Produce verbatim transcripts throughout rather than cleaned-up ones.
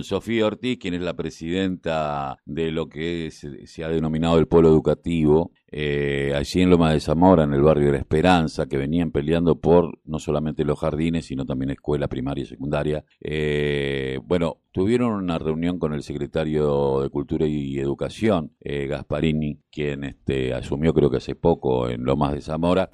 Sofía Ortiz, quien es la presidenta de lo que es, se ha denominado el Polo Educativo, eh, allí en Lomas de Zamora, en el barrio de La Esperanza, que venían peleando por no solamente los jardines, sino también escuela primaria y secundaria. Eh, bueno, tuvieron una reunión con el secretario de Cultura y Educación, eh, Gasparini, quien este, asumió creo que hace poco en Lomas de Zamora,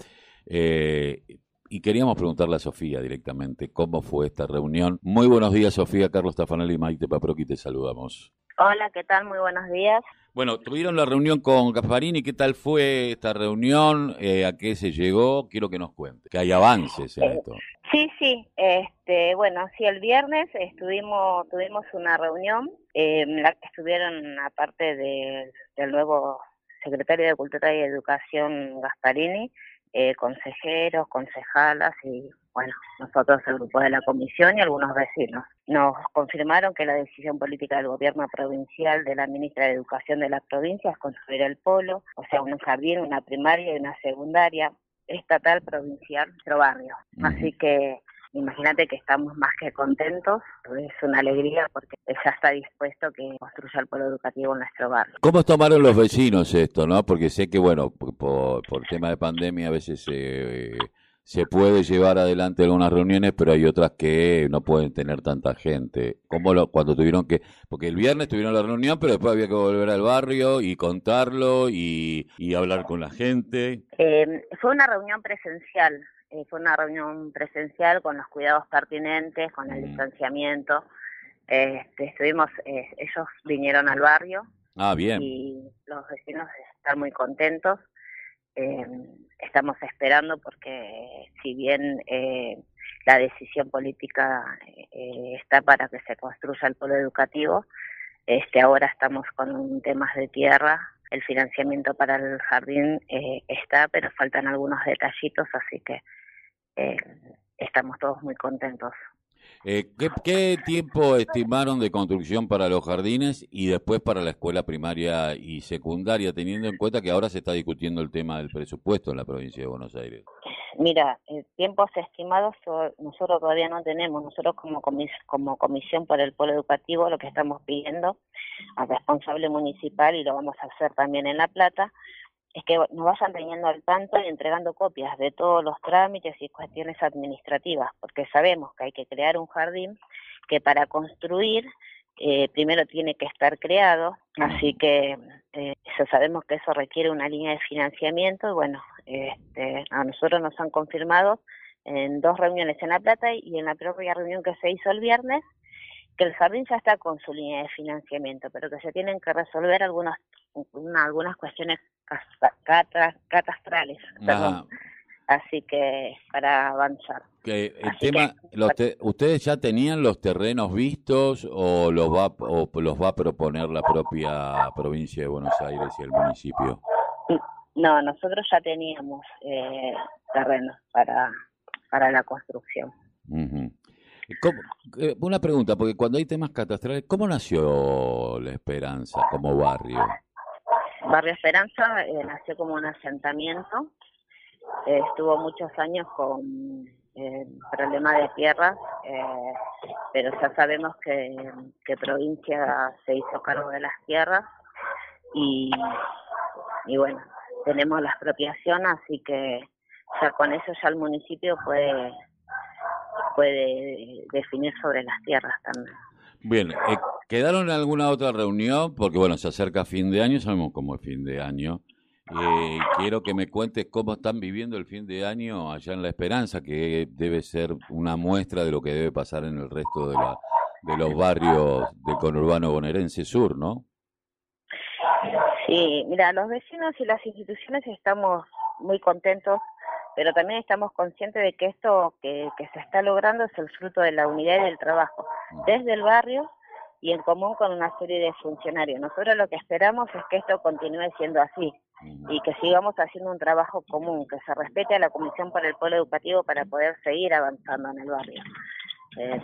eh, y queríamos preguntarle a Sofía directamente cómo fue esta reunión. Muy buenos días, Sofía. Carlos Tafanelli y Maite Paproqui te saludamos. Hola, ¿qué tal? Muy buenos días. Bueno, tuvieron la reunión con Gasparini. ¿Qué tal fue esta reunión? Eh, ¿A qué se llegó? Quiero que nos cuente, que hay avances en eh, esto. Sí, sí. Este, bueno, sí, el viernes estuvimos, tuvimos una reunión eh, en la que estuvieron, aparte de, del nuevo secretario de Cultura y Educación, Gasparini, Eh, consejeros, concejalas y, bueno, nosotros, el grupo de la comisión y algunos vecinos. Nos confirmaron que la decisión política del gobierno provincial de la ministra de Educación de la provincia es construir el polo, o sea, un jardín, una primaria y una secundaria estatal, provincial, nuestro barrio. Así que imagínate que estamos más que contentos, es una alegría porque ya está dispuesto que construya el polo educativo en nuestro barrio. ¿Cómo tomaron los vecinos esto, no? Porque sé que, bueno, por, por tema de pandemia a veces eh, se puede llevar adelante algunas reuniones, pero hay otras que no pueden tener tanta gente. ¿Cómo lo, cuando tuvieron que...? Porque el viernes tuvieron la reunión, pero después había que volver al barrio y contarlo y, y hablar con la gente. Eh, fue una reunión presencial. Fue una reunión presencial con los cuidados pertinentes, con el mm. distanciamiento. Este, estuvimos, eh, ellos vinieron al barrio. Ah, bien. Y los vecinos están muy contentos. Eh, estamos esperando porque si bien eh, la decisión política eh, está para que se construya el polo educativo, este, ahora estamos con temas de tierra. El financiamiento para el jardín eh, está, pero faltan algunos detallitos, así que Eh, estamos todos muy contentos. Eh, ¿qué, ¿Qué tiempo estimaron de construcción para los jardines y después para la escuela primaria y secundaria, teniendo en cuenta que ahora se está discutiendo el tema del presupuesto en la provincia de Buenos Aires? Mira, eh, tiempos estimados nosotros todavía no tenemos. Nosotros como, comis como comisión por el polo educativo lo que estamos pidiendo al responsable municipal, y lo vamos a hacer también en La Plata, es que nos vayan teniendo al tanto y entregando copias de todos los trámites y cuestiones administrativas, porque sabemos que hay que crear un jardín que para construir eh, primero tiene que estar creado, así que eh, eso, sabemos que eso requiere una línea de financiamiento, y bueno, este, a nosotros nos han confirmado en dos reuniones en La Plata y en la propia reunión que se hizo el viernes, que el jardín ya está con su línea de financiamiento, pero que se tienen que resolver algunos, una, algunas cuestiones catastrales, perdón. Así que para avanzar. Que el Así tema, que, los te, ¿ustedes ya tenían los terrenos vistos o los va o los va a proponer la propia provincia de Buenos Aires y el municipio? No, nosotros ya teníamos eh, terrenos para para la construcción. Uh-huh. ¿Cómo? Una pregunta, porque cuando hay temas catastrales, ¿cómo nació La Esperanza como barrio? Barrio Esperanza eh, nació como un asentamiento, eh, estuvo muchos años con eh, problemas de tierra, eh, pero ya sabemos que, que provincia se hizo cargo de las tierras y, y bueno, tenemos la expropiación, así que ya con eso ya el municipio puede, puede definir sobre las tierras también. Bien, eh, ¿quedaron en alguna otra reunión? Porque bueno, se acerca fin de año, sabemos cómo es fin de año. Eh, quiero que me cuentes cómo están viviendo el fin de año allá en La Esperanza, que debe ser una muestra de lo que debe pasar en el resto de, la, de los barrios del conurbano bonaerense sur, ¿no? Sí, mira, los vecinos y las instituciones estamos muy contentos, pero también estamos conscientes de que esto que, que se está logrando es el fruto de la unidad y del trabajo desde el barrio y en común con una serie de funcionarios. Nosotros lo que esperamos es que esto continúe siendo así y que sigamos haciendo un trabajo común, que se respete a la Comisión por el Polo Educativo para poder seguir avanzando en el barrio. Eh,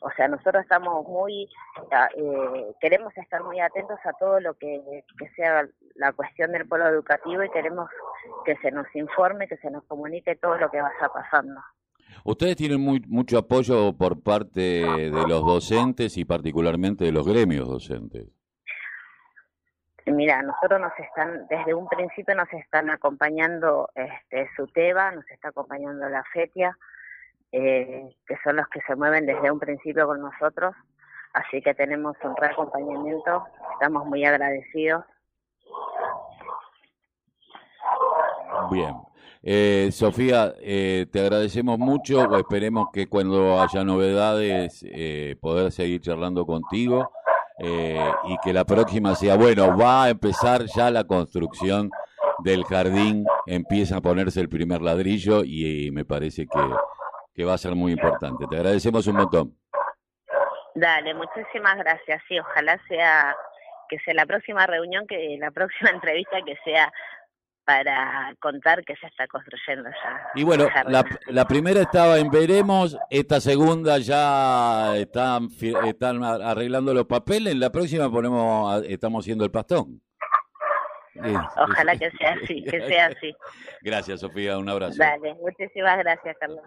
o sea, nosotros estamos muy, eh, queremos estar muy atentos a todo lo que, que sea la cuestión del polo educativo, y queremos que se nos informe, que se nos comunique todo lo que va a estar pasando. Ustedes tienen muy, mucho apoyo por parte de los docentes y particularmente de los gremios docentes. Mira, nosotros nos están, desde un principio nos están acompañando este, SUTEBA, nos está acompañando la FETIA, eh, que son los que se mueven desde un principio con nosotros, así que tenemos un reacompañamiento, estamos muy agradecidos. Bien. Eh, Sofía, eh, te agradecemos mucho, esperemos que cuando haya novedades eh, poder seguir charlando contigo eh, y que la próxima sea, bueno, va a empezar ya la construcción del jardín, empieza a ponerse el primer ladrillo y, y me parece que, que va a ser muy importante. Te agradecemos un montón. Dale, muchísimas gracias, sí, ojalá sea que sea la próxima reunión, que la próxima entrevista que sea para contar que se está construyendo ya. Y bueno, la, la primera estaba en veremos, esta segunda ya están, están arreglando los papeles, la próxima ponemos estamos haciendo el pastón. Ojalá que sea así, que sea así. Gracias, Sofía, un abrazo. Dale, muchísimas gracias, Carlos.